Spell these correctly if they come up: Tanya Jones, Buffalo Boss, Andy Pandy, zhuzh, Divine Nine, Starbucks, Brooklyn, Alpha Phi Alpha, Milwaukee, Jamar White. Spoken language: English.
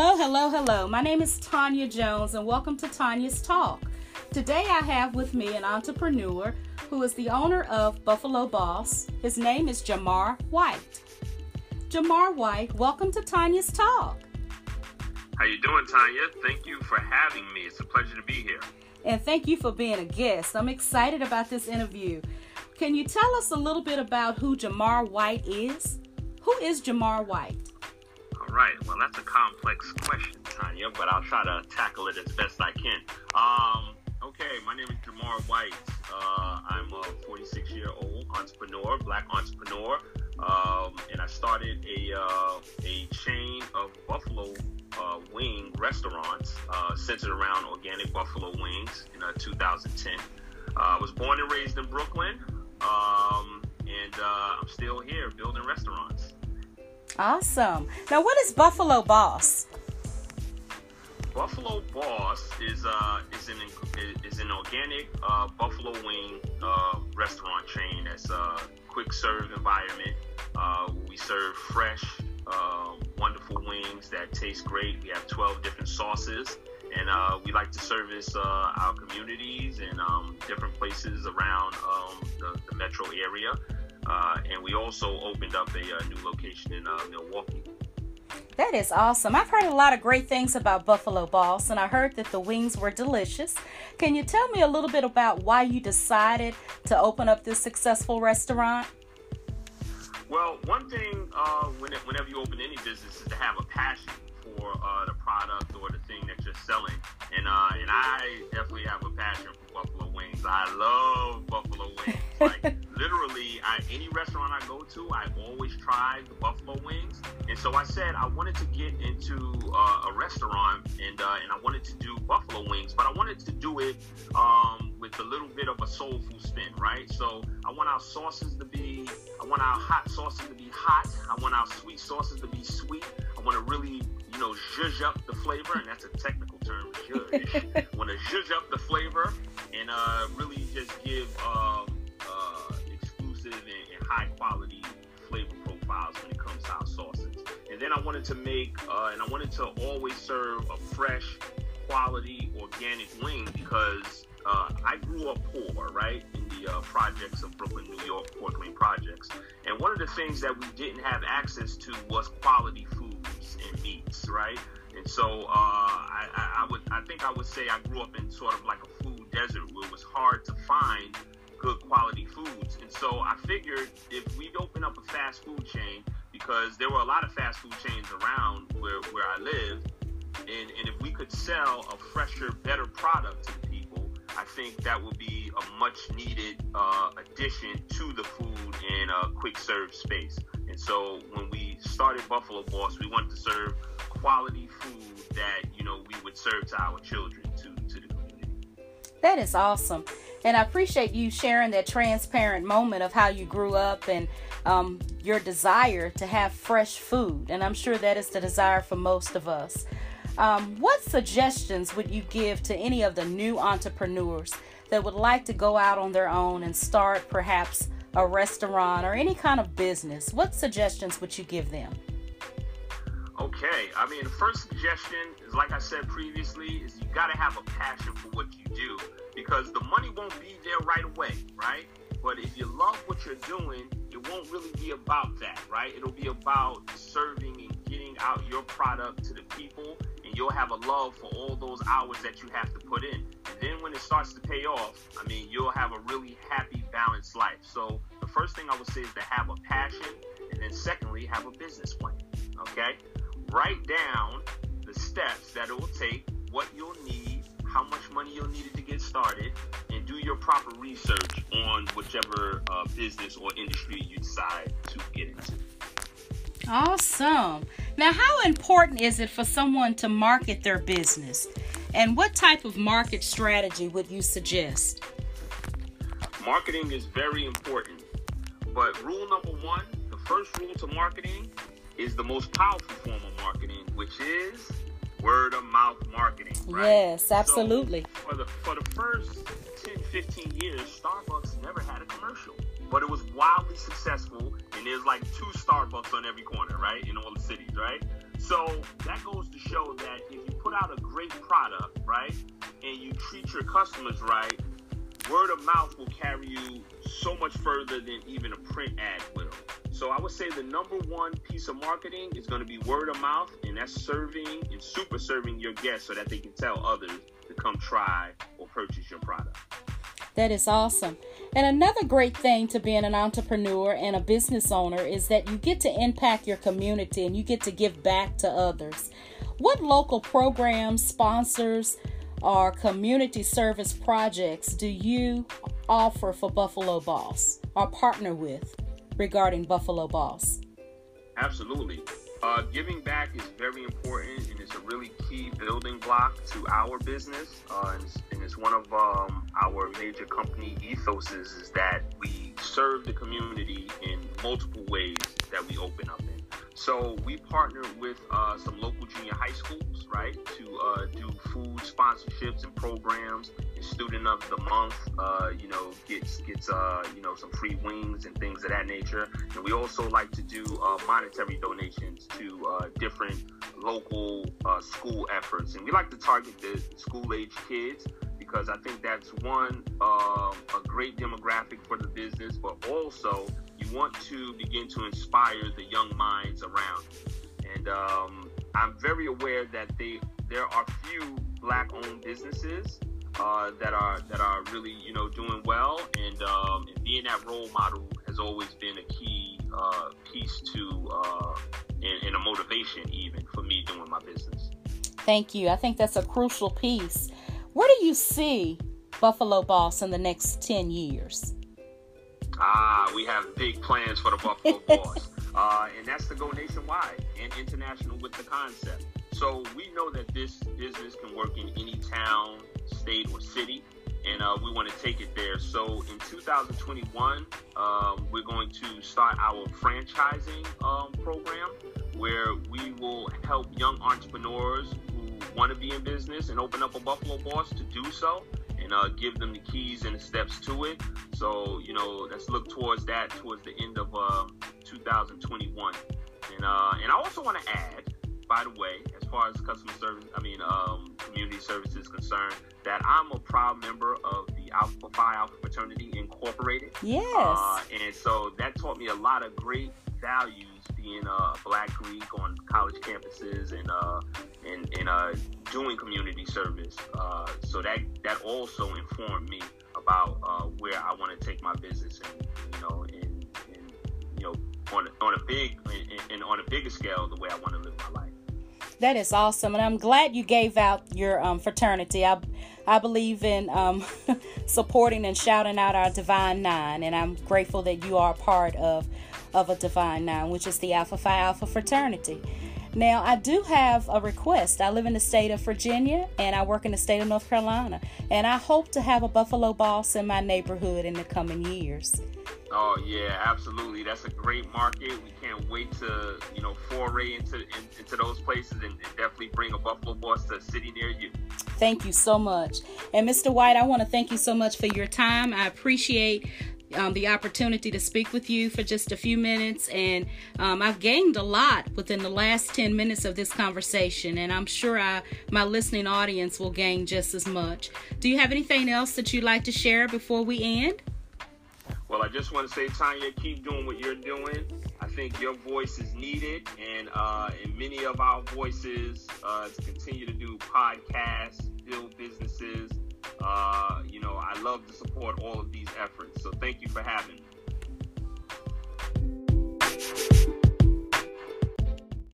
Hello, hello, hello. My name is Tanya Jones and welcome to Tanya's Talk. Today I have with me an entrepreneur who is the owner of Buffalo Boss. His name is Jamar White. Jamar White, welcome to Tanya's Talk. How you doing, Tanya? Thank you for having me. It's a pleasure to be here. And thank you for being a guest. I'm excited about this interview. Can you tell us a little bit about who Jamar White is? Who is Jamar White? All right. Well, that's a complex question, Tanya, but I'll try to tackle it as best I can. Okay, my name is Jamar White. I'm a 46-year-old entrepreneur, black entrepreneur, and I started a chain of buffalo wing restaurants centered around organic buffalo wings in 2010. I was born and raised in Brooklyn, and I'm still here building restaurants. Awesome. Now, what is Buffalo Boss? Buffalo Boss is an organic buffalo wing restaurant chain that's a quick serve environment. We serve fresh, wonderful wings that taste great. We have 12 different sauces, and we like to service our communities and different places around the metro area. And we also opened up a new location in Milwaukee. That is awesome. I've heard a lot of great things about Buffalo Boss, and I heard that the wings were delicious. Can you tell me a little bit about why you decided to open up this successful restaurant? Well, one thing whenever you open any business is to have a passion for the product or the thing that you're selling. And I definitely have a passion for buffalo wings. I love buffalo wings. Like, literally, any restaurant I go to, I've always tried the buffalo wings. And so I said I wanted to get into a restaurant, and I wanted to do buffalo wings, but I wanted to do it with a little bit of a soulful spin, right? So I want our hot sauces to be hot. I want our sweet sauces to be sweet. I want to really, zhuzh up the flavor, and that's a technical term, zhuzh. I want to zhuzh up the flavor and really just give exclusive and high-quality flavor profiles when it comes to our sauces. And then I wanted to make, and I wanted to always serve a fresh, quality, organic wing because I grew up poor, right, in the projects of Brooklyn, New York, Brooklyn projects. And one of the things that we didn't have access to was quality foods and meats, right? And so I think I would say I grew up in sort of like a food desert where it was hard to find good quality foods. And so I figured if we'd open up a fast food chain, because there were a lot of fast food chains around where I live, and if we could sell a fresher, better product to people, I think that would be a much needed addition to the food and quick serve space. And so when we started Buffalo Boss, we wanted to serve quality food that, we would serve to our children, to the community. That is awesome. And I appreciate you sharing that transparent moment of how you grew up and your desire to have fresh food. And I'm sure that is the desire for most of us. What suggestions would you give to any of the new entrepreneurs that would like to go out on their own and start perhaps a restaurant or any kind of business? What suggestions would you give them? Okay. I mean, the first suggestion is, like I said previously, is you got to have a passion for what you do, because the money won't be there right away, right? But if you love what you're doing, it won't really be about that, right? It'll be about serving and getting out your product to the people, and you'll have a love for all those hours that you have to put in. And then when it starts to pay off, you'll have a really happy, balanced life. So the first thing I would say is to have a passion, and then secondly, have a business plan, okay? Write down the steps that it will take, what you'll need, how much money you'll need to get started, and do your proper research on whichever business or industry you decide to get into. Awesome. Now, how important is it for someone to market their business? And what type of market strategy would you suggest? Marketing is very important. But rule number one, the first rule to marketing is the most powerful form of marketing, which is word of mouth marketing, right? Yes, absolutely. So for the first 10-15 years, Starbucks never had a commercial, but it was wildly successful, and there's like 2 Starbucks on every corner, right? In all the cities, right? So that goes to show that if you put out a great product, right, and you treat your customers right, word of mouth will carry you so much further than even a print ad will. So I would say the #1 piece of marketing is going to be word of mouth, and that's serving and super serving your guests so that they can tell others to come try or purchase your product. That is awesome. And another great thing to being an entrepreneur and a business owner is that you get to impact your community and you get to give back to others. What local programs, sponsors, or community service projects do you offer for Buffalo Boss or partner with regarding Buffalo Boss? Absolutely. Giving back is very important, and it's a really key building block to our business. And it's one of our major company ethoses is that we serve the community in multiple ways that we open up in. So we partner with some local junior high schools, right, to do food sponsorships and programs. And student of the month, gets some free wings and things of that nature. And we also like to do monetary donations to different local school efforts. And we like to target the school-age kids, because I think that's one, a great demographic for the business, but also want to begin to inspire the young minds around you. And I'm very aware that there are few Black-owned businesses that are really doing well, and being that role model has always been a key piece to and a motivation even for me doing my business. Thank you. I think that's a crucial piece. Where do you see Buffalo Boss in the next 10 years? We have big plans for the Buffalo Boss, and that's to go nationwide and international with the concept. So we know that this business can work in any town, state, or city, and we want to take it there. So in 2021, we're going to start our franchising program, where we will help young entrepreneurs who want to be in business and open up a Buffalo Boss to do so. And give them the keys and the steps to it. So, let's look towards that towards the end of 2021. And I also want to add, by the way, as far as community service is concerned, that I'm a proud member of the Alpha Phi Alpha fraternity incorporated. Yes. And so that taught me a lot of great values, being a Black Greek on college campuses and doing community service. So that also informed me about where I want to take my business, on a bigger scale, the way I want to live my life. That is awesome, and I'm glad you gave out your fraternity. I believe in supporting and shouting out our Divine Nine, and I'm grateful that you are part of a Divine Nine, which is the Alpha Phi Alpha fraternity. Now, I do have a request. I live in the state of Virginia, and I work in the state of North Carolina, and I hope to have a Buffalo Boss in my neighborhood in the coming years. Oh, yeah, absolutely. That's a great market. We can't wait to, foray into those places and definitely bring a Buffalo Boss to a city near you. Thank you so much. And Mr. White, I want to thank you so much for your time. I appreciate the opportunity to speak with you for just a few minutes, and I've gained a lot within the last 10 minutes of this conversation, and I'm sure my listening audience will gain just as much. Do you have anything else that you'd like to share before we end? Well, I just want to say, Tanya, keep doing what you're doing. I think your voice is needed, and many of our voices to continue to do podcasts, build businesses. I love to support all of these efforts. So thank you for having me.